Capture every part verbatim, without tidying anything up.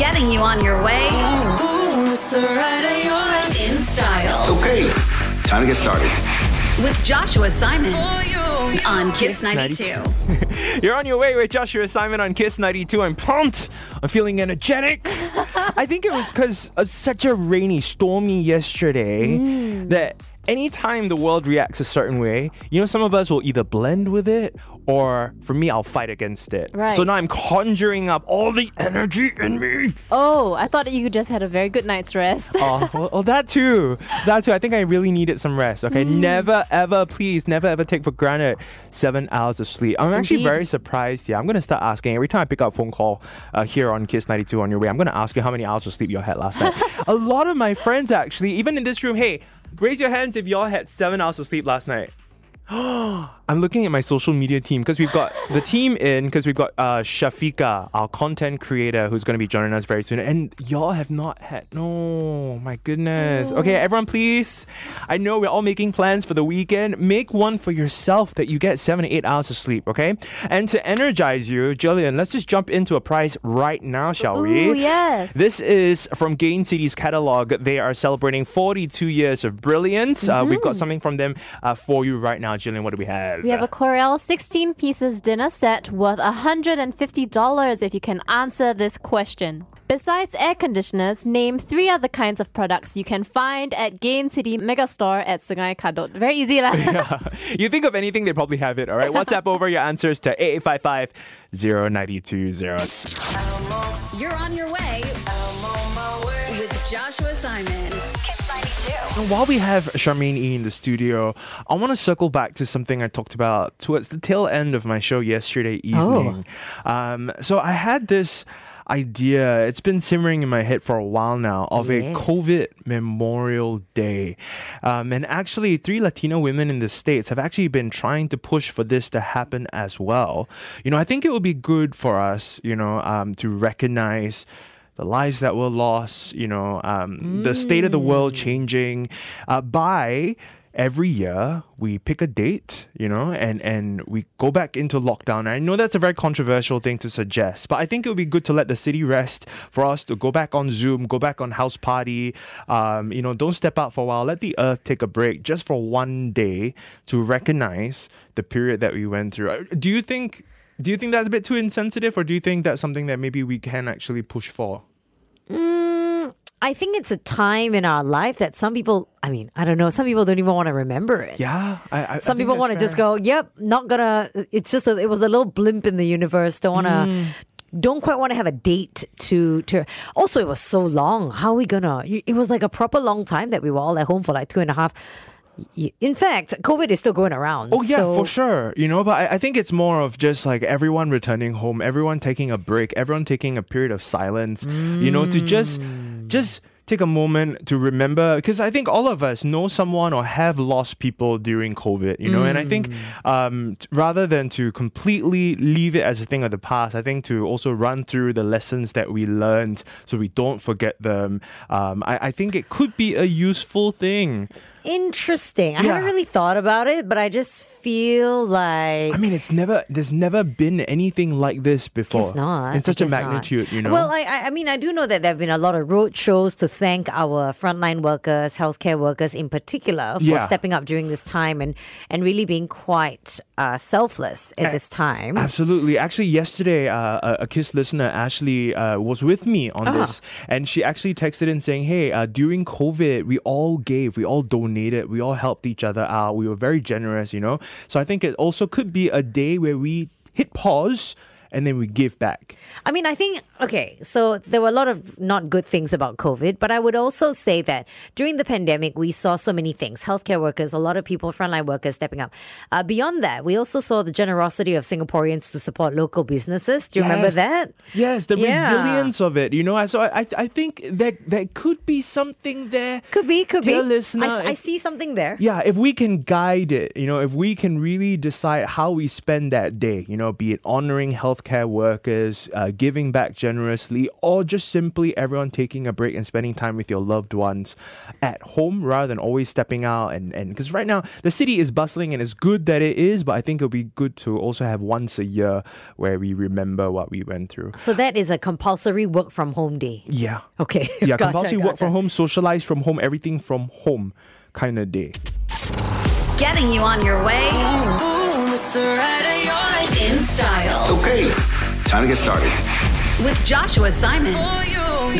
getting you on your way. Ooh, it's the ride of your life in style. Okay, time to get started. With Joshua Simon on KISS ninety-two. You're on your way with Joshua Simon on KISS ninety-two. I'm pumped. I'm feeling energetic. I think it was because of such a rainy, stormy yesterday mm. that anytime the world reacts a certain way, you know, some of us will either blend with it or, for me, I'll fight against it. Right. So now I'm conjuring up all the energy in me. Oh, I thought that you just had a very good night's rest. oh, well, oh, that too. That too. I think I really needed some rest. Okay, mm. never, ever, please, never, ever take for granted seven hours of sleep. I'm Indeed. actually very surprised. Yeah, I'm going to start asking every time I pick up a phone call uh, here on KISS ninety-two on your way, I'm going to ask you how many hours of sleep you had last night. A lot of my friends, actually, even in this room, hey, raise your hands if y'all had seven hours of sleep last night. I'm looking at my social media team because we've got the team in because we've got uh, Syafiqa, our content creator, who's going to be joining us very soon. And y'all have not had... No, my goodness. No. Okay, everyone, please. I know we're all making plans for the weekend. Make one for yourself that you get seven to eight hours of sleep, okay? And to energize you, Jillian, let's just jump into a prize right now, shall Ooh, we? Yes. This is from Gain City's catalog. They are celebrating forty-two years of brilliance. Mm-hmm. Uh, we've got something from them uh, for you right now. Jillian, what do we have? We have a Corelle sixteen pieces dinner set worth one hundred fifty dollars if you can answer this question. Besides air conditioners, name three other kinds of products you can find at Gain City Megastore at Sungai Kadut. Very easy lah. Yeah. You think of anything, they probably have it, all right? WhatsApp over your answers to eight eight five five, zero nine two zero. You're on your way. I'm on my way with Joshua Simon. And while we have Charmaine E in the studio, I want to circle back to something I talked about towards the tail end of my show yesterday evening. Oh. Um, so I had this idea, it's been simmering in my head for a while now, of yes. a COVID Memorial Day. Um, and actually, three Latino women in the States have actually been trying to push for this to happen as well. You know, I think it would be good for us, you know, um, to recognize the lives that were lost, you know, um, mm. the state of the world changing uh, by every year we pick a date, you know, and, and we go back into lockdown. And I know that's a very controversial thing to suggest, but I think it would be good to let the city rest for us to go back on Zoom, go back on house party. Um, you know, don't step out for a while. Let the earth take a break just for one day to recognize the period that we went through. Do you think, do you think that's a bit too insensitive, or do you think that's something that maybe we can actually push for? Mm, I think it's a time in our life that some people, I mean, I don't know, some people don't even want to remember it. Yeah. I, I, some I people want to just go, yep, not gonna, it's just, a, it was a little blimp in the universe. Don't want to, mm. don't quite want to have a date to, to, also it was so long. How are we gonna, it was like a proper long time that we were all at home for like two and a half. In fact, COVID is still going around. Oh yeah, so. for sure. You know, but I, I think it's more of just like everyone returning home, everyone taking a break, everyone taking a period of silence, mm. you know, to just, just take a moment to remember, because I think all of us know someone or have lost people during COVID, you know, mm. and I think um, t- rather than to completely leave it as a thing of the past, I think to also run through the lessons that we learned so we don't forget them. Um, I, I think it could be a useful thing. Interesting. I yeah. haven't really thought about it, but I just feel like... I mean, it's never... There's never been anything like this before. It's not. In such a magnitude, not. you know? Well, I, I mean, I do know that there have been a lot of road shows to thank our frontline workers, healthcare workers in particular, for yeah. stepping up during this time and, and really being quite uh, selfless at a- this time. Absolutely. Actually, yesterday, uh, a, a KISS listener, Ashley, uh, was with me on uh-huh. this, and she actually texted in saying, hey, uh, during COVID, we all gave, we all donated. Needed. We all helped each other out. We were very generous, you know. So I think it also could be a day where we hit pause and then we give back. I mean, I think, okay, so there were a lot of not good things about COVID, but I would also say that during the pandemic, we saw so many things. Healthcare workers, a lot of people, frontline workers stepping up. Uh, beyond that, we also saw the generosity of Singaporeans to support local businesses. Do you yes. remember that? Yes, the yeah. resilience of it, you know. So I, I, I think that there could be something there. Could be, could Dear be. Listener, I, if, I see something there. Yeah, if we can guide it, you know, if we can really decide how we spend that day, you know, be it honoring health healthcare workers, uh, giving back generously, or just simply everyone taking a break and spending time with your loved ones at home rather than always stepping out. And because and, right now, the city is bustling and it's good that it is, but I think it'll be good to also have once a year where we remember what we went through. So that is a compulsory work from home day? Yeah. Okay. Yeah, gotcha, compulsory gotcha. work from home, socialize from home, everything from home kind of day. Getting you on your way. Ooh, it's the ride of your life in style. Okay, time to get started. With Joshua Simon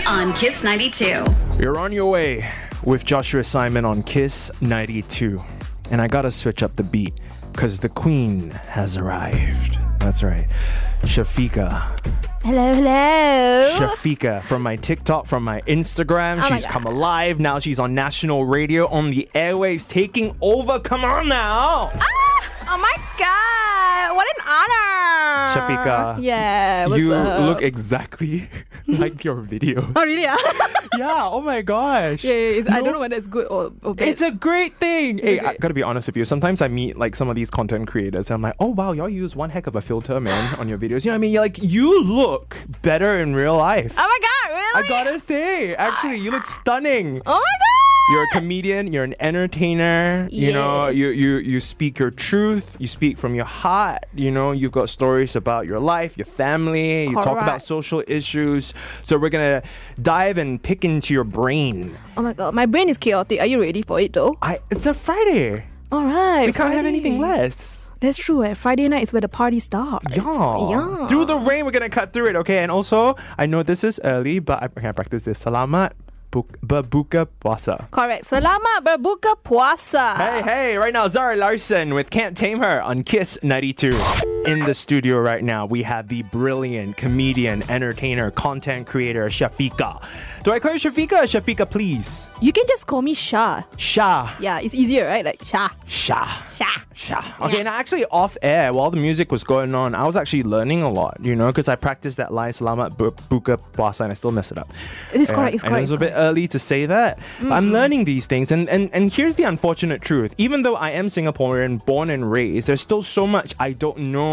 on KISS ninety-two. You're on your way with Joshua Simon on KISS ninety-two. And I gotta switch up the beat, because the queen has arrived. That's right, Syafiqa. Hello, hello. Syafiqa, from my TikTok, from my Instagram. Oh, she's my come alive. Now she's on national radio, on the airwaves, taking over. Come on now. Ah! Oh my God. What an honor. Syafiqa. Yeah, what's You up? Look exactly like your video. Oh, really? Yeah. Yeah, oh my gosh. Yeah, yeah, no, I don't know whether it's good or, or bad. It's a great thing. Hey, okay. I gotta be honest with you. Sometimes I meet like some of these content creators and I'm like, oh wow, y'all use one heck of a filter, man, on your videos. You know what I mean? You're like, you look better in real life. Oh my God, really? I gotta say, actually, you look stunning. Oh my God. You're a comedian, you're an entertainer, yeah. you know, you, you, you speak your truth, you speak from your heart, you know, you've got stories about your life, your family, you Correct. talk about social issues. So we're going to dive and pick into your brain. Oh my God, my brain is chaotic. Are you ready for it though? I, it's a Friday. All right. We Friday. can't have anything less. That's true. Eh? Friday night is where the party starts. Yeah. yeah. Through the rain, we're going to cut through it, okay? And also, I know this is early, but I can practice this. Selamat. Berbuka puasa. Correct. Selamat berbuka puasa. Hey, hey, right now, Zara Larson with Can't Tame Her on KISS ninety-two. In the studio right now, we have the brilliant comedian, entertainer, content creator, Syafiqa. Do I call you Syafiqa or Syafiqa, please? You can just call me Shah. Shah. Yeah, it's easier, right? Like Shah. Shah. Shah. Shah. Okay, yeah. Now actually off air, while the music was going on, I was actually learning a lot, you know, because I practiced that line, Selamat berbuka puasa, and I still mess it up. It is and, correct, it's correct. It was a bit early to say that. Mm-hmm. But I'm learning these things, and, and, and here's the unfortunate truth. Even though I am Singaporean, born and raised, there's still so much I don't know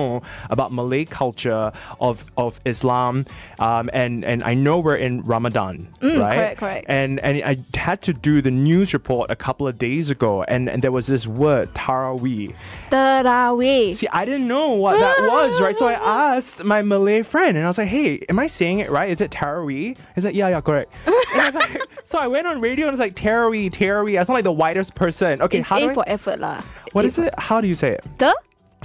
about Malay culture, of, of Islam, um, and, and I know we're in Ramadan. Mm, right? Correct, correct. And and I had to do the news report a couple of days ago, and, and there was this word, Tarawih. Tarawih. See, I didn't know what that was, right? So I asked my Malay friend, and I was like, hey, am I saying it right? Is it Tarawih? He's like, yeah, yeah, correct. And I was like, so I went on radio, and I was like, Tarawih, Tarawih. I sound like the whitest person. Okay, it's how A do for I... effort, lah. What A is for... it? How do you say it? The?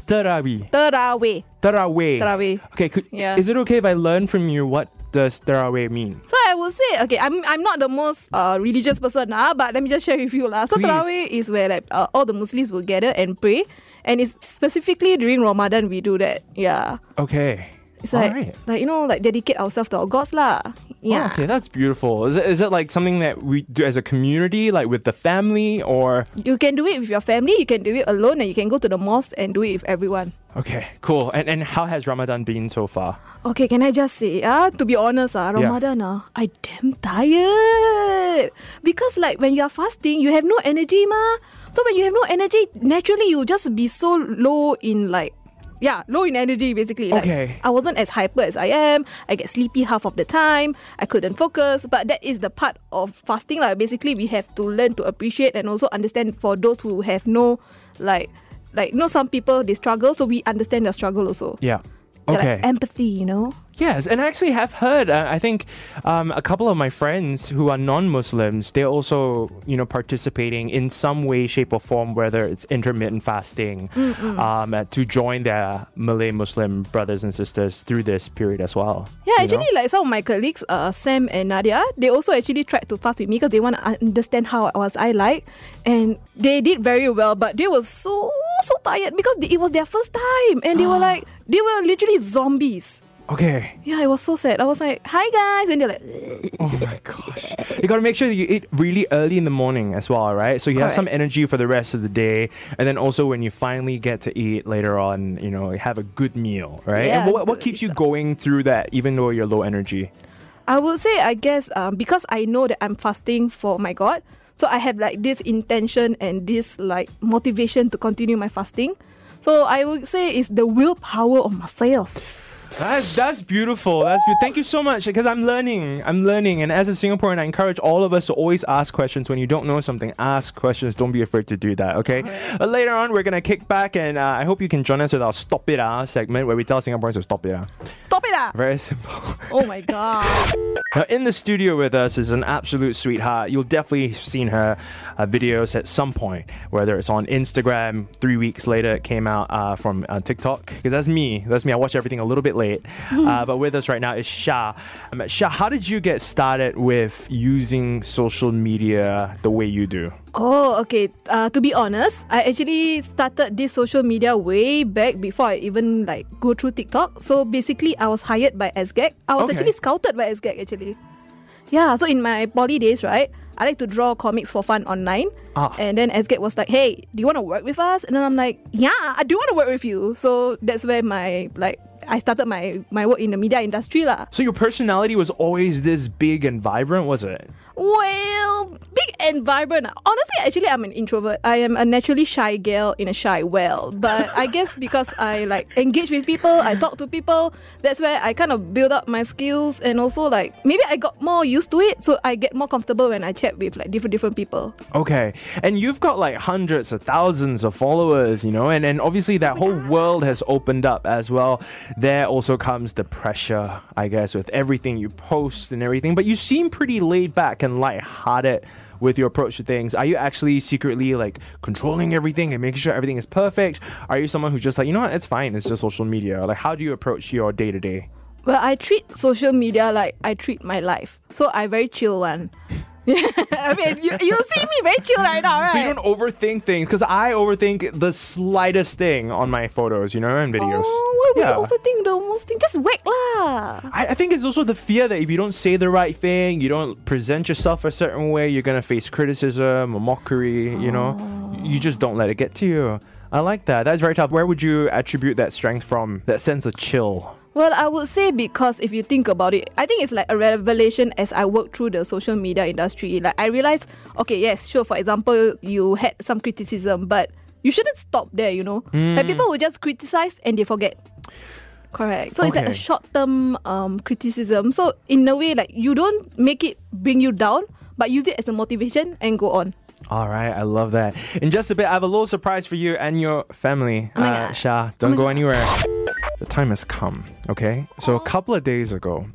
Tarawih. Tarawih. Tarawih. Tarawih. Okay, could, yeah. is it okay if I learn from you what does Tarawih mean? So I will say, okay, I'm I'm not the most uh, religious person now, but let me just share with you lah. So Please. Tarawih is where like uh, all the Muslims will gather and pray, and it's specifically during Ramadan we do that. Yeah. Okay. It's like, right. like, you know, like dedicate ourselves to our gods lah. Yeah. Oh, okay, that's beautiful. Is it, is it like something that we do as a community, like with the family, or? You can do it with your family, you can do it alone, and you can go to the mosque and do it with everyone. Okay, cool. And and how has Ramadan been so far? Okay, can I just say, uh, to be honest, uh, Ramadan, yeah. uh, I damn tired. Because like when you are fasting, you have no energy ma. So when you have no energy, naturally you'll just be so low in like, yeah, low in energy basically. Like, okay. I wasn't as hyper as I am. I get sleepy half of the time. I couldn't focus. But that is the part of fasting. Like, basically, we have to learn to appreciate and also understand for those who have no, like, like, you know, some people, they struggle. So we understand their struggle also. Yeah. Okay. Like empathy, you know? Yes, and I actually have heard, uh, I think um, a couple of my friends who are non-Muslims, they're also, you know, participating in some way, shape or form, whether it's intermittent fasting, um, uh, to join their Malay Muslim brothers and sisters through this period as well. Yeah, actually, know? like some of my colleagues, uh, Sam and Nadia, they also actually tried to fast with me because they want to understand how was I like, and they did very well, but they were so, so tired because it was their first time, and they were like, they were literally zombies. Okay. Yeah, it was so sad. I was like, hi guys. And they're like... Oh my gosh. You got to make sure that you eat really early in the morning as well, right? So you Correct. have some energy for the rest of the day. And then also when you finally get to eat later on, you know, have a good meal, right? Yeah, and what, what keeps you going through that even though you're low energy? I would say, I guess, um, because I know that I'm fasting for my God. So I have like this intention and this like motivation to continue my fasting. So I would say it's the willpower of myself. That's that's beautiful. That's be- Thank you so much, because I'm learning. I'm learning, and as a Singaporean, I encourage all of us to always ask questions. When you don't know something, ask questions. Don't be afraid to do that. Okay. But later on, we're gonna kick back, and uh, I hope you can join us with our Stop It Ah segment, where we tell Singaporeans to stop it ah. Stop it ah. Very simple. Oh my god. Now in the studio with us is an absolute sweetheart. You'll definitely have seen her uh, videos at some point, whether it's on Instagram. Three weeks later, it came out uh, from uh, TikTok, because that's me. That's me. I watch everything a little bit late. Uh, but with us right now is Shah. Um, Shah, how did you get started with using social media the way you do? Oh, okay. Uh, to be honest, I actually started this social media way back before I even like go through TikTok. So basically, I was hired by S G A G. I was okay. actually scouted by S G A G actually. Yeah, so in my poly days, right, I like to draw comics for fun online. Ah. And then S G A G was like, hey, do you want to work with us? And then I'm like, yeah, I do want to work with you. So that's where my like I started my, my work in the media industry lah. So your personality was always this big and vibrant, was it? Well, big and vibrant. Honestly, actually, I'm an introvert. I am a naturally shy girl in a shy world. But I guess because I like engage with people, I talk to people, that's where I kind of build up my skills, and also like maybe I got more used to it, so I get more comfortable when I chat with like different different people. Okay, and you've got like hundreds of thousands of followers, you know, and, and obviously that whole world has opened up as well. There also comes the pressure, I guess, with everything you post and everything. But you seem pretty laid back and lighthearted with your approach to things. Are you actually secretly like controlling everything and making sure everything is perfect? Are you someone who's just like, you know what, it's fine, it's just social media? Like, how do you approach your day-to-day? Well, I treat social media like I treat my life. So I very chill one. I mean, you, you see me very chill right now, right? So you don't overthink things, because I overthink the slightest thing on my photos, you know, and videos. Oh, why would yeah. you overthink the most thing? Just whack lah. I, I think it's also the fear that if you don't say the right thing, you don't present yourself a certain way, you're going to face criticism or mockery, you know. Oh. You just don't let it get to you. I like that. That's very tough. Where would you attribute that strength from, that sense of chill? Well, I would say because if you think about it, I think it's like a revelation as I work through the social media industry. Like I realized, okay, yes, sure, for example, you had some criticism, but you shouldn't stop there, you know? Mm. Like people will just criticize and they forget. Correct. So okay. It's like a short-term um, criticism. So in a way, like you don't make it bring you down, but use it as a motivation and go on. All right, I love that. In just a bit, I have a little surprise for you and your family. Oh uh, Shah, don't oh go God. Anywhere. The time has come, okay? So a couple of days ago,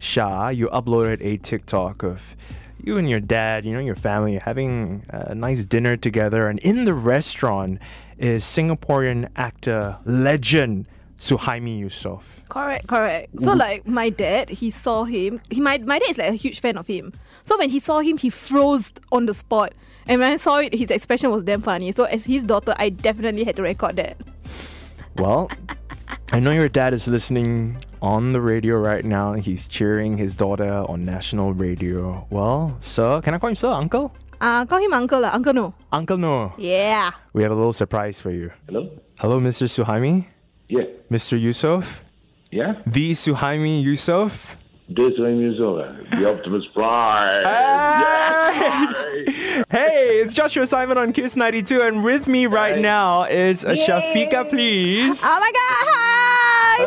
Shah, you uploaded a TikTok of you and your dad, you know, your family, having a nice dinner together. And in the restaurant is Singaporean actor legend Suhaimi Yusof. Correct, correct. So like my dad, he saw him. He, my, my dad is like a huge fan of him. So when he saw him, he froze on the spot. And when I saw it, his expression was damn funny. So as his daughter, I definitely had to record that. Well... I know your dad is listening on the radio right now. He's cheering his daughter on national radio. Well, sir, can I call him sir, uncle? Uh, call him uncle. Uh, uncle No. Uncle No. Yeah. We have a little surprise for you. Hello? Hello, Mister Suhaimi? Yeah. Mister Yusof? Yeah? The Suhaimi Yusof? The Suhaimi Yusof. The Optimus Prime. Hey! Yeah. Hey, it's Joshua Simon on KISS ninety-two, and with me right Hi. Now is Yay. Syafiqa, please. Oh my God! Hi!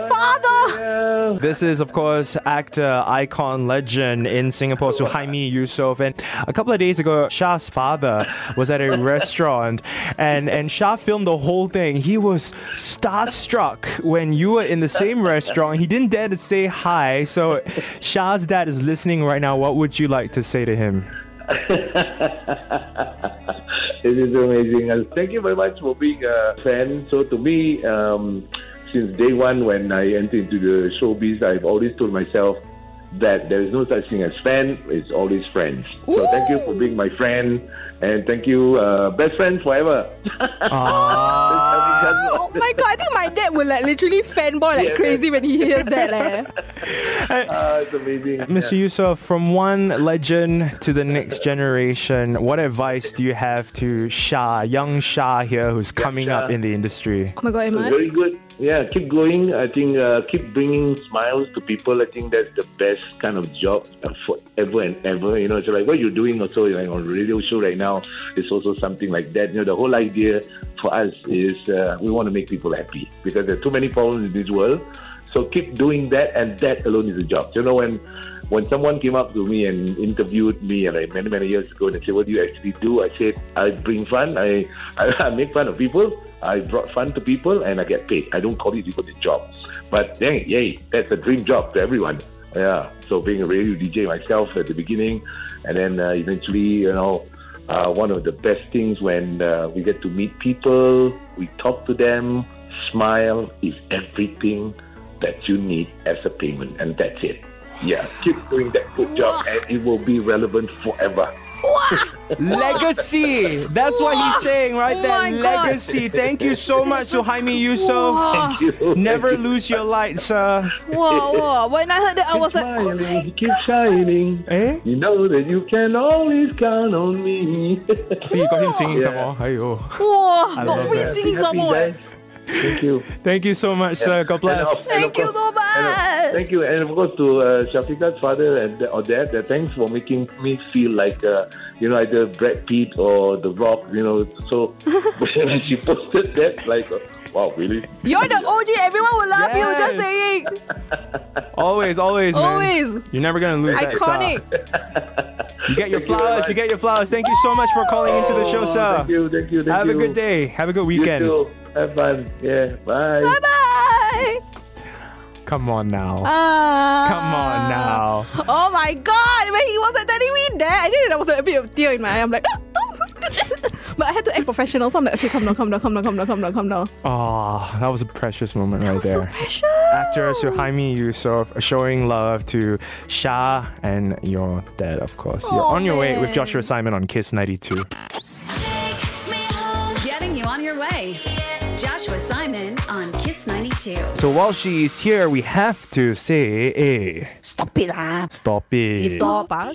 Father. This is, of course, actor, icon, legend in Singapore, Suhaimi Yusof. And a couple of days ago, Shah's father was at a restaurant, and, and Shah filmed the whole thing. He was starstruck when you were in the same restaurant. He didn't dare to say hi. So Shah's dad is listening right now. What would you like to say to him? This is amazing. Thank you very much for being a fan. So to me, um, since day one when I entered into the showbiz, I've always told myself that there is no such thing as fan, it's always friends. Ooh. So thank you for being my friend, and thank you, uh, best friends forever. Oh my God, I think my dad will like literally fanboy like yeah, crazy when he hears that. Like. Uh, it's amazing. Mister Yeah. Yusof, from one legend to the next generation, what advice do you have to Shah, young Shah here who's yeah, coming Shah. Up in the industry? Oh my God, Iman. Very good. Yeah, keep going. I think uh, keep bringing smiles to people. I think that's the best kind of job forever and ever. You know, it's like what you're doing also like on radio show right now is also something like that. You know, the whole idea for us is uh, we want to make people happy because there are too many problems in this world. So keep doing that, and that alone is a job. You know, when when someone came up to me and interviewed me like many, many years ago, and they said, what do you actually do? I said, I bring fun. I, I, I make fun of people. I brought fun to people, and I get paid. I don't call it because it's a job. But dang, yay, that's a dream job to everyone. Yeah, so being a radio D J myself at the beginning, and then uh, eventually, you know, uh, one of the best things when uh, we get to meet people, we talk to them, smile is everything that you need as a payment, and that's it. Yeah, keep doing that good job, and it will be relevant forever. Legacy. That's what he's saying right there. Legacy. Thank you so much, Suhaimi Yusof. Thank you. Never Thank lose you. your light, sir. Wow, wow. When I heard that, keep I was smiling, like, oh keep God. shining. Eh? You know that you can always count on me. See, you got him singing yeah. some more. Ayo. Wow, got free singing some more. Thank you. Thank you so much, yeah. sir. God bless. And, uh, Thank you so much. Thank you. And of course to uh, Syafiqa's father and or dad, uh, thanks for making me feel like, uh, you know, either Brad Pitt or The Rock, you know. So when she posted that, like, uh, wow, really? You're the O G. Everyone will love yes. you, just saying. Always, always, man. Always. You're never going to lose that star. Iconic. You get your thank flowers, you, you get your flowers. Thank you so much for calling oh, into the show, sir. Thank you, thank you, thank Have you. Have a good day. Have a good weekend. You too. Have fun. Yeah, bye. Bye-bye. Come on now. Uh, Come on now. Oh, my God. When he was telling me that, I think there was a bit of tear in my eye. I'm like, oh, oh. But I had to act professional, so I'm like, okay, come down, come down, come down, come down, come down, come down. Oh, that was a precious moment that right there. That was so precious. Actor Suhaimi Yusof showing love to Shah and your dad, of course. Oh, You're on man. your way with Joshua Simon on KISS ninety-two. Getting you on your way. Joshua Simon on KISS ninety-two. So while she's here, we have to say, hey, stop it, ah. Stop it. Stop, ah.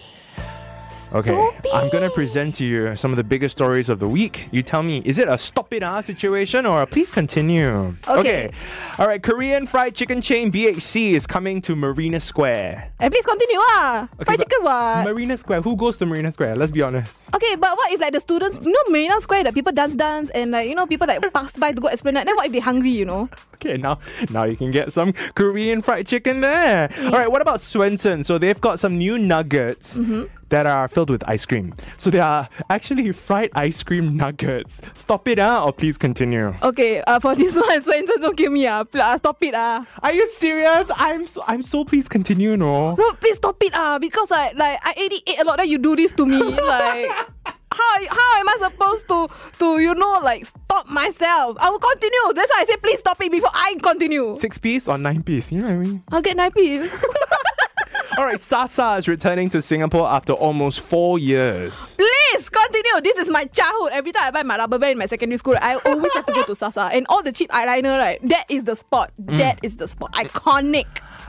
Okay, Stoppy. I'm going to present to you some of the biggest stories of the week. You tell me, is it a stop it ah situation or a please continue? Okay. okay. All right, Korean fried chicken chain B H C is coming to Marina Square. And please continue ah. Okay, fried chicken what? Marina Square. Who goes to Marina Square? Let's be honest. Okay, but what if like the students, you know Marina Square, that people dance dance and like, you know, people like pass by to go Esplanade. Then what if they're hungry, you know? Okay, now now you can get some Korean fried chicken there. Yeah. All right, what about Swenson? So they've got some new nuggets mm-hmm. that are filled with ice cream. So they are actually fried ice cream nuggets. Stop it ah, or please continue. Okay, uh, for this one, Swenson don't give me ah. Uh, stop it ah. Are you serious? I'm so, I'm so please continue no. No, please stop it ah, because I like I already ate a lot that you do this to me like. How how am I supposed to, to, you know, like, stop myself? I will continue. That's why I say please stop it before I continue. Six piece or nine piece? You know what I mean? I'll get nine piece. Alright, Sasa is returning to Singapore after almost four years. Please continue. This is my childhood. Every time I buy my rubber band in my secondary school, I always have to go to Sasa. And all the cheap eyeliner, right? That is the spot. Mm. That is the spot. Iconic.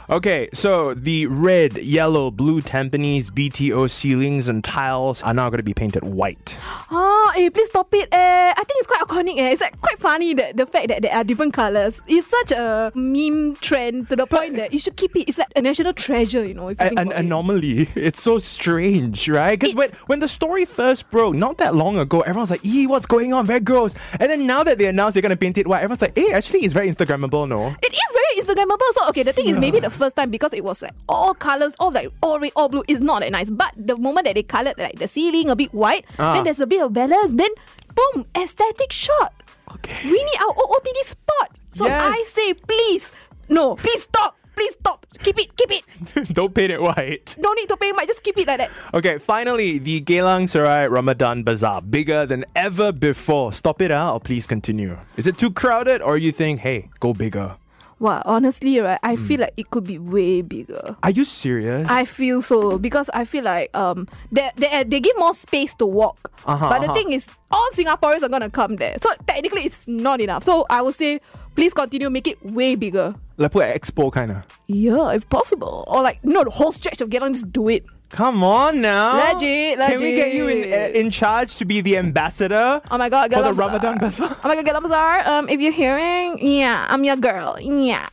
Okay, so the red, yellow, blue Tampines B T O ceilings and tiles are now going to be painted white. Oh, eh, please stop it. Eh. I think it's quite iconic. Eh. It's like quite funny that the fact that there are different colours. It's such a meme trend to the but point that you should keep it. It's like a national treasure, you know. If you a, think an anomaly. It. It's so strange, right? Because when, when the story first broke, not that long ago, everyone's like, ee, what's going on? Very gross. And then now that they announced they're going to paint it white, everyone's like, eh, actually, it's very Instagrammable, no? It is very Instagrammable. So, okay, the thing yeah. is maybe the first time because it was like all colours, all like all red, all blue, is not that nice. But the moment that they coloured like the ceiling a bit white, ah. then there's a bit of balance, then boom, aesthetic shot. Okay. We need our O O T D spot. So yes. I say please, no, please stop. Please stop. Keep it, keep it. Don't paint it white. No need to paint it white. Just keep it like that. Okay, finally, the Geylang Sarai Ramadan Bazaar. Bigger than ever before. Stop it ah, or please continue. Is it too crowded or you think, hey, go bigger? Wow, honestly, right, I mm. feel like it could be way bigger. Are you serious? I feel so because I feel like um they they, they give more space to walk. Uh-huh, but the uh-huh. thing is, all Singaporeans are gonna come there, so technically it's not enough. So I would say, please continue, make it way bigger. Like put an expo kind of. Yeah, if possible, or like no, the whole stretch of Geylang, just do it. Come on now. Legit, legit. Can we get you in uh, in charge to be the ambassador oh my God, for the Ramadan Bazaar? Oh my God, Geylang Bazaar. Um, if you're hearing, yeah, I'm your girl. Yeah.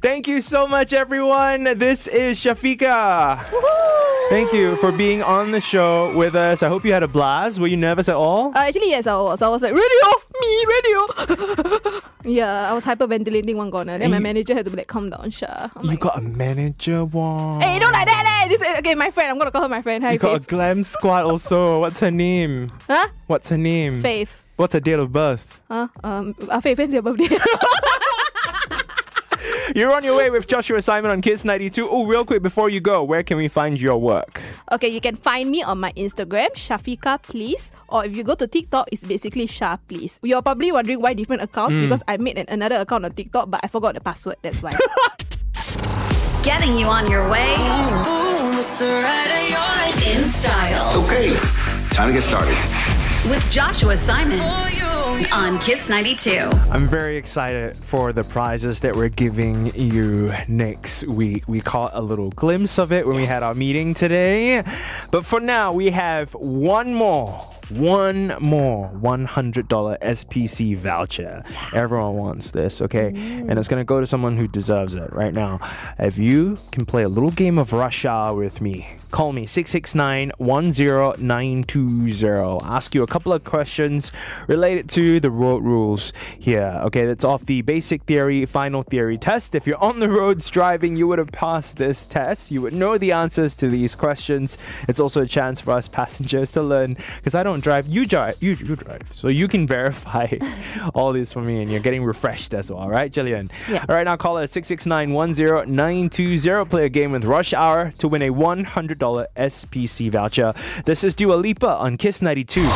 Thank you so much, everyone. This is Syafiqa. Woohoo! Thank you for being on the show with us. I hope you had a blast. Were you nervous at all? Uh, actually, yes, I was. I was like, radio, me, radio. Yeah, I was hyperventilating one corner. Then hey, my manager had to be like, calm down, Shah. You like, got a manager one. Hey, don't like that, eh? This is, okay, my friend. I'm going to call her my friend. Hi, you got Faith. A glam squad also. What's her name? Huh? What's her name? Faith. What's her date of birth? Huh? Um, uh, Faith, when's your birthday? You're on your way with Joshua Simon on KISS ninety-two. Oh, real quick, before you go, where can we find your work? Okay, you can find me on my Instagram, Syafiqa Please. Or if you go to TikTok, it's basically Shah Please. You're probably wondering why different accounts mm. because I made an, another account on TikTok, but I forgot the password, that's why. Getting you on your way. Ooh, it's the ride of your life in style. Okay, time to get started. With Joshua Simon on KISS ninety-two. I'm very excited for the prizes that we're giving you next week. We caught a little glimpse of it when yes. we had our meeting today. But for now, we have one more. One more one hundred dollars S P C voucher. Everyone wants this, okay? Mm. And it's going to go to someone who deserves it right now. If you can play a little game of Rush Hour with me, call me six six nine, one zero nine two zero. Ask you a couple of questions related to the road rules here, okay? That's off the basic theory, final theory test. If you're on the roads driving, you would have passed this test. You would know the answers to these questions. It's also a chance for us passengers to learn, because I don't drive, you drive, you, you drive. So you can verify all this for me, and you're getting refreshed as well, right, Jillian? Yeah. All right, now call us six six nine, one zero nine two zero. Play a game with Rush Hour to win a one hundred dollars S P C voucher. This is Dua Lipa on KISS ninety-two.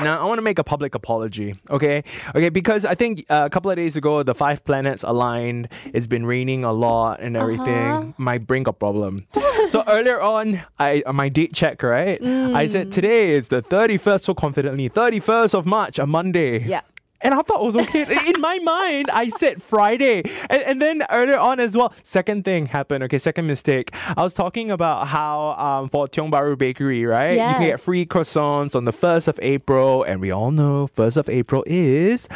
Now, I want to make a public apology, okay? Okay, because I think uh, a couple of days ago, the five planets aligned. It's been raining a lot and everything. Uh-huh. My brain got problem. So earlier on, I my date check, right? Mm. I said, today is the thirty-first, so confidently, thirty-first of March, a Monday. Yeah. And I thought it was okay. In my mind, I said Friday. And, and then earlier on as well, second thing happened. Okay, second mistake. I was talking about how um, for Tiong Baru Bakery, right? Yes. You can get free croissants on the first of April. And we all know first of April is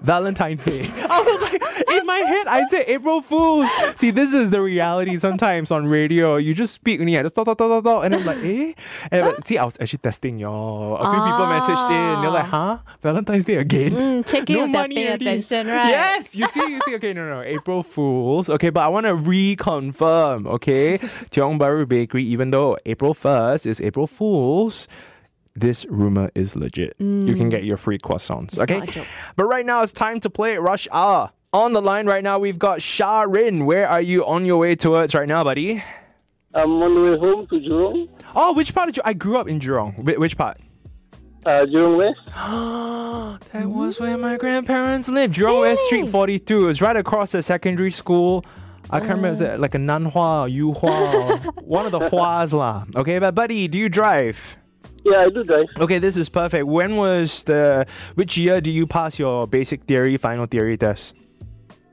Valentine's Day. I was like, in my head, I said April Fools. See, this is the reality sometimes on radio. You just speak, and I just talk, talk, talk, talk, and I'm like, eh? And I'm like, see, I was actually testing y'all. A few ah. people messaged in. They're like, huh? Valentine's Day again? Mm, checking no if they're paying attention, right? Yes! You see, you see, okay, no, no, April Fools. Okay, but I want to reconfirm, okay? Tiong Bahru Bakery, even though April first is April Fools, this rumor is legit. Mm. You can get your free croissants, it's okay? But right now, it's time to play Rush Hour. On the line right now, we've got Sharin. Where are you on your way towards right now, buddy? I'm on the way home to Jurong. Oh, which part of Jurong? I grew up in Jurong. Which part? Uh, Jurong West. That was where my grandparents lived. Jurong Yay! West Street forty-two. It was right across the secondary school. I can't uh. remember, is it like a Nanhua or Yuhua? One of the Huas lah. Okay, but buddy, do you drive? Yeah, I do drive. Okay, this is perfect. When was the... Which year do you pass your basic theory, final theory test?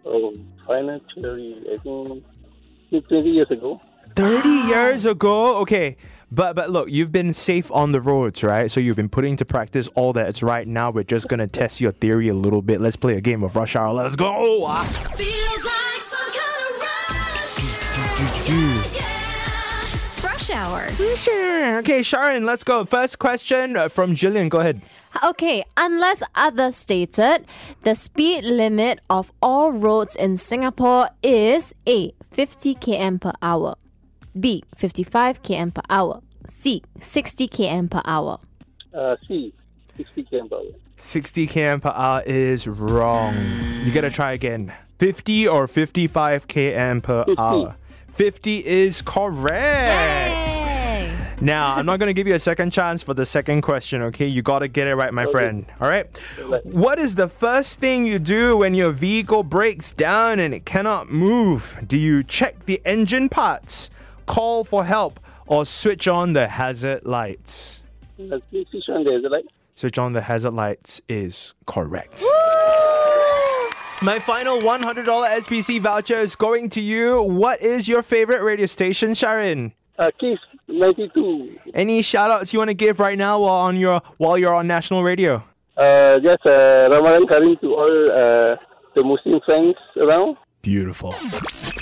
Oh, final theory, I think twenty years ago. thirty years ago? Okay. But but look, you've been safe on the roads, right? So you've been putting to practice all that. It's right now. We're just going to test your theory a little bit. Let's play a game of Rush Hour. Let's go! Feels like some kind of rush. Yeah, yeah. Rush Hour. Sure. Okay, Sharon, let's go. First question from Jillian. Go ahead. Okay, unless other stated, the speed limit of all roads in Singapore is A, fifty kilometers per hour, B, fifty-five kilometers per hour, C, sixty kilometers per hour. Uh, C, sixty kilometers per hour. sixty kilometers per hour is wrong. You gotta try again. fifty or fifty-five kilometers per hour. fifty is correct. Yay! Now, I'm not going to give you a second chance for the second question, okay? You got to get it right, my okay. friend. All right? What is the first thing you do when your vehicle breaks down and it cannot move? Do you check the engine parts, call for help, or switch on the hazard lights? Uh, please switch on the hazard lights. Switch on the hazard lights is correct. My final one hundred dollars S P C voucher is going to you. What is your favorite radio station, Sharon? Uh, KISS ninety-two. Any shout-outs you want to give right now while, on your, while you're on national radio? Uh, just uh, Ramadan Karim to all uh, the Muslim friends around. Beautiful.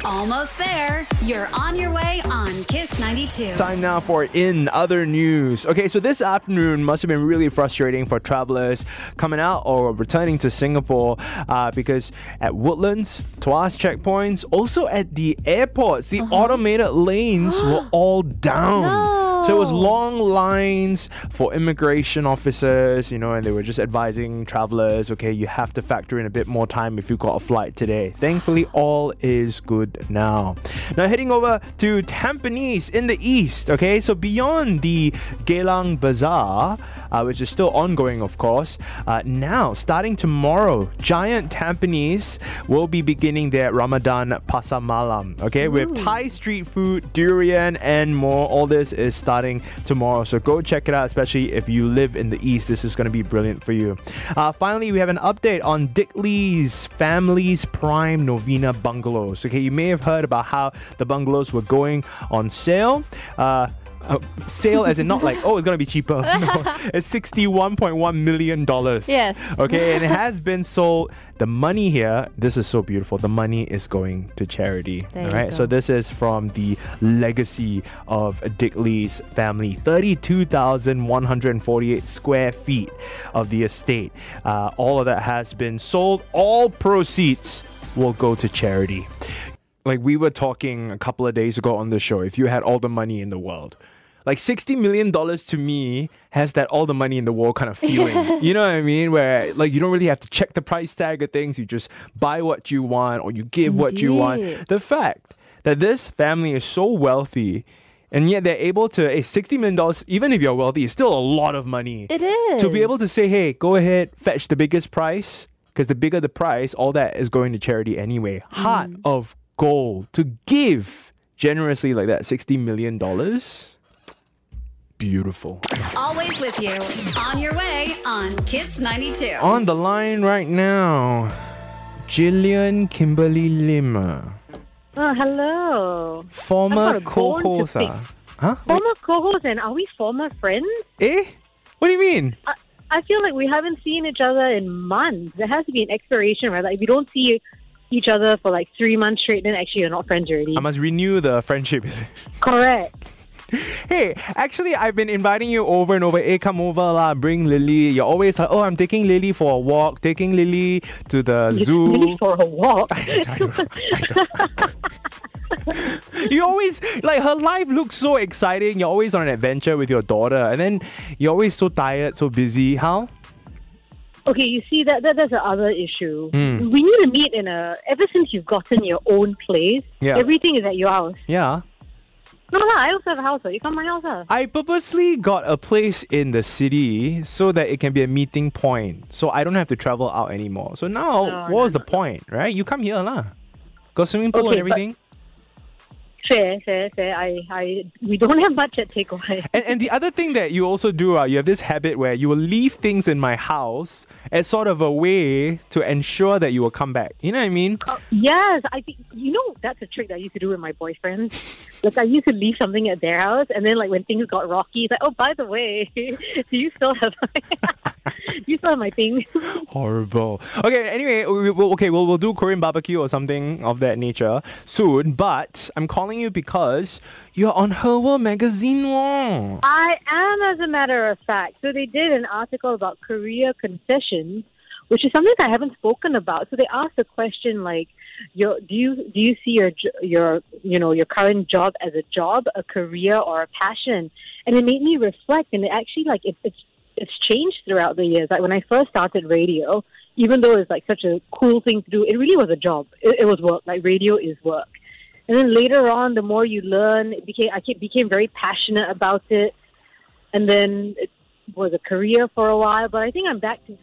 Almost there. You're on your way on KISS ninety-two. Time now for In Other News. Okay, so this afternoon must have been really frustrating for travelers coming out or returning to Singapore uh, because at Woodlands, Tuas checkpoints, also at the airports, the uh-huh. automated lanes were all down. No. So it was long lines for immigration officers, you know, and they were just advising travelers, okay, you have to factor in a bit more time if you've got a flight today. Thankfully, all is good now. Now, heading over to Tampines in the east, okay? So beyond the Geylang Bazaar, uh, which is still ongoing, of course, uh, now, starting tomorrow, Giant Tampines will be beginning their Ramadan Pasar Malam, okay? Ooh. With Thai street food, durian, and more. All this is starting tomorrow, so go check it out, especially if you live in the east. This is going to be brilliant for you. Uh, finally, we have an update on Dick Lee's family's prime Novena bungalows. Okay, you may have heard about how the bungalows were going on sale. Uh, Uh, sale as in not like, oh, it's going to be cheaper. No, it's sixty-one point one million dollars. Yes. Okay, and it has been sold. The money here, this is so beautiful. The money is going to charity. There all right. So this is from the legacy of Dick Lee's family. thirty-two thousand one hundred forty-eight square feet of the estate. Uh, all of that has been sold. All proceeds will go to charity. Like we were talking a couple of days ago on the show, if you had all the money in the world, like sixty million dollars to me has that all the money in the world kind of feeling. Yes. You know what I mean? Where like you don't really have to check the price tag of things. You just buy what you want or you give Indeed. What you want. The fact that this family is so wealthy and yet they're able to, hey, sixty million dollars, even if you're wealthy, is still a lot of money. It is. To be able to say, hey, go ahead, fetch the biggest price, because the bigger the price, all that is going to charity anyway. Heart mm. of goal to give generously like that, sixty million dollars. Beautiful. Always with you. On your way on KISS ninety-two. On the line right now, Jillian Kimberly Lima. Oh, hello. Former co-host. Huh? Former co-host, and are we former friends? Eh? What do you mean? I, I feel like we haven't seen each other in months. There has to be an expiration, right? Like, if you don't see you, each other for like three months straight, then actually you're not friends already. I must renew the friendship, is it? Correct. Hey, actually, I've been inviting you over and over. Hey, come over lah, bring Lily. You're always like, oh, I'm taking Lily for a walk, taking Lily to the you're zoo. Lily for a walk? I, I don't, I don't. You always, like, her life looks so exciting. You're always on an adventure with your daughter. And then you're always so tired, so busy. How? Okay, you see, that, that that's the other issue. Mm. We need to meet in a... Ever since you've gotten your own place, yeah. everything is at your house. Yeah. No, no, I also have a house. You come to my house. Huh? I purposely got a place in the city so that it can be a meeting point. So I don't have to travel out anymore. So now, no, what was no, the no. point, right? You come here, lah. Got swimming pool okay, and everything. But- Fair, fair, fair. I, I, we don't have much at takeaway. And, and the other thing that you also do, uh, you have this habit where you will leave things in my house as sort of a way to ensure that you will come back. You know what I mean? Uh, yes, I think you know that's a trick that I used to do with my boyfriend. Like I used to leave something at their house, and then like when things got rocky, it's like, oh, by the way, do you still have my, do you still have my thing? Horrible. Okay. Anyway, we, we'll, okay, we'll we'll do Korean barbecue or something of that nature soon. But I'm calling you because you're on Her World magazine. Wong. I am, as a matter of fact. So they did an article about career concessions, which is something I haven't spoken about. So they asked the question like, your, do you do you see your your you know your current job as a job, a career, or a passion? And it made me reflect, and it actually like it, it's it's changed throughout the years. Like when I first started radio, even though it's like such a cool thing to do, it really was a job. It, it was work. Like radio is work. And then later on, the more you learn, it became I became very passionate about it. And then it was a career for a while. But I think I'm back to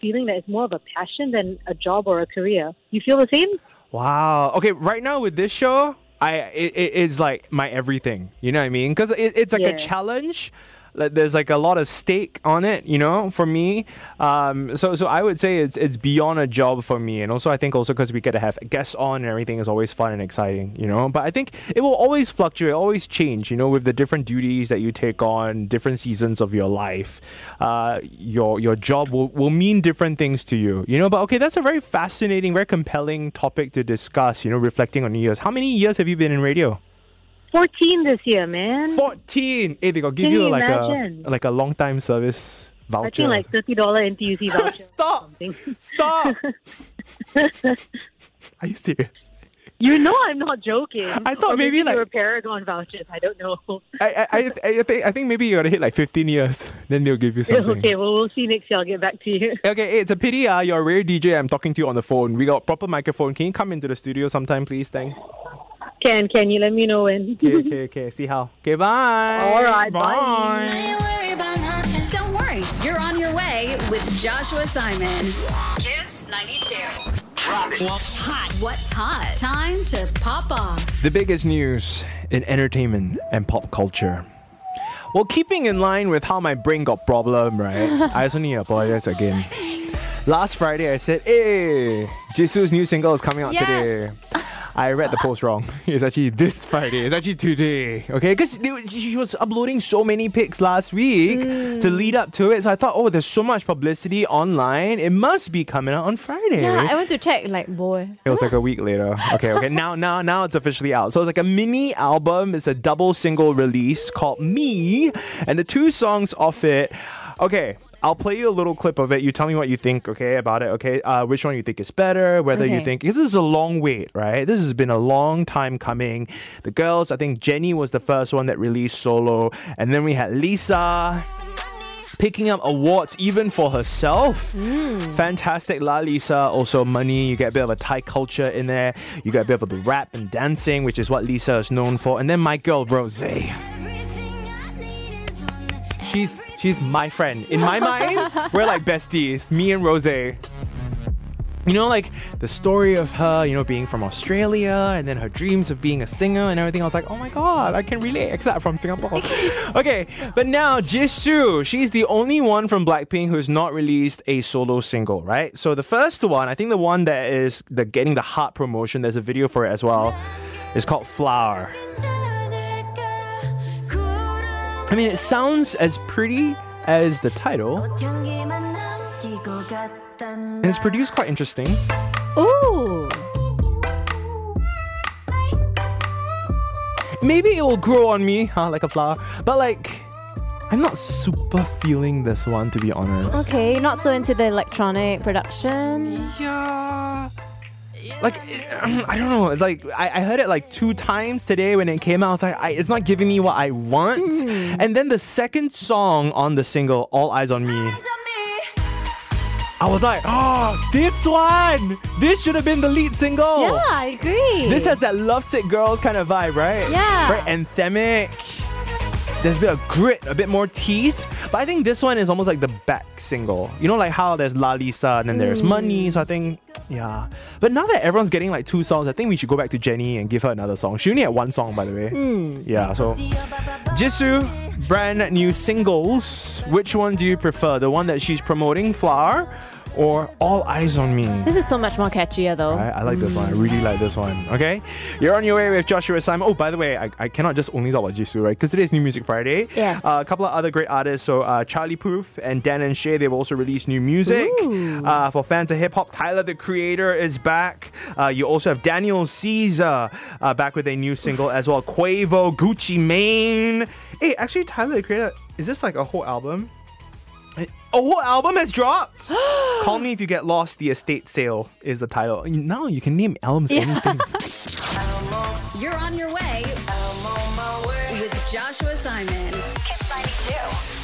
feeling that it's more of a passion than a job or a career. You feel the same? Wow. Okay, right now with this show, I it, it is like my everything. You know what I mean? Because it, it's like yeah. a challenge. there's like a lot of stake on it, you know, for me. Um, so so I would say it's it's beyond a job for me, and also I think also because we get to have guests on and everything is always fun and exciting, you know. But I think it will always fluctuate, always change, you know, with the different duties that you take on, different seasons of your life. Uh, your your job will will mean different things to you, you know. But okay, that's a very fascinating, very compelling topic to discuss, you know, reflecting on years. How many years have you been in radio? Fourteen this year, man. Fourteen. Hey, they got give Can you like imagine? a like a long time service voucher. I think like thirty dollar N T U C voucher. Stop. Stop. Are you serious? You know I'm not joking. I thought or maybe, maybe like a Paragon vouchers. I don't know. I I I, I think I think maybe you gotta hit like fifteen years, then they'll give you something. Okay, well we'll see next year. I'll get back to you. Okay, hey, it's a pity. Uh, you're a rare D J. I'm talking to you on the phone. We got proper microphone. Can you come into the studio sometime, please? Thanks. Can can you let me know when? okay, okay, okay. See how. Okay, bye. All right, bye. bye. Don't worry about nothing. Don't worry. You're on your way with Joshua Simon. KISS ninety-two. Drop it. What's hot? What's hot? Time to pop off. The biggest news in entertainment and pop culture. Well, keeping in line with how my brain got problem, right? I also need to apologize again. Last Friday, I said, hey, Jisoo's new single is coming out yes. today. I read the post wrong. It's actually this Friday. It's actually today. Okay? Because she was uploading so many pics last week mm. to lead up to it. So I thought, oh, there's so much publicity online. It must be coming out on Friday. Yeah, I went to check. Like, boy. It was like a week later. Okay, okay. now, now, now it's officially out. So it's like a mini album. It's a double single release called Me. And the two songs off it. Okay. I'll play you a little clip of it. You tell me what you think, okay, about it, okay? Uh, which one you think is better, whether okay. you think... This is a long wait, right? This has been a long time coming. The girls, I think Jennie was the first one that released solo. And then we had Lisa... picking up awards even for herself. Mm. Fantastic. Lalisa, also money. You get a bit of a Thai culture in there. You get a bit of the rap and dancing, which is what Lisa is known for. And then my girl, Rosé. She's... She's my friend. In my mind, we're like besties, me and Rosé. You know, like the story of her, you know, being from Australia and then her dreams of being a singer and everything. I was like, oh my god, I can relate, except from Singapore. Okay, but now Jisoo, she's the only one from Blackpink who's not released a solo single, right? So the first one, I think the one that is the getting the heart promotion, there's a video for it as well, is called Flower. I mean, it sounds as pretty as the title. And it's produced quite interesting. Ooh! Maybe it will grow on me, huh, like a flower. But like, I'm not super feeling this one, to be honest. Okay, not so into the electronic production. Yeah. Like, I don't know, like, I, I heard it like two times today when it came out. I was like, I, it's not giving me what I want. Mm. And then the second song on the single, All Eyes on Me, I was like, oh, this one! This should have been the lead single! Yeah, I agree. This has that lovesick girls kind of vibe, right? Yeah. Very anthemic. There's a bit of grit, a bit more teeth. But I think this one is almost like the back single. You know, like how there's Lalisa and then mm. there's Money. So I think, yeah. But now that everyone's getting like two songs, I think we should go back to Jennie and give her another song. She only had one song, by the way. Mm. Yeah, so Jisoo, brand new singles. Which one do you prefer? The one that she's promoting, Flower, or All Eyes on Me? This is so much more catchier though. I, I like mm. this one. I really like this one. Okay? You're on your way with Joshua Simon. Oh, by the way, I, I cannot just only talk about Jisoo, right? Because today is New Music Friday. Yes. Uh, a couple of other great artists. So uh, Charlie Puth and Dan and Shay, they've also released new music. Uh, for fans of hip-hop, Tyler the Creator is back. Uh, you also have Daniel Caesar uh, back with a new single as well. Quavo, Gucci Mane. Hey, actually, Tyler the Creator, is this like a whole album? A whole album has dropped. Call Me If You Get Lost, The Estate Sale is the title. Now you can name albums yeah. anything. You're on your way with Joshua Simon. KISS ninety-two.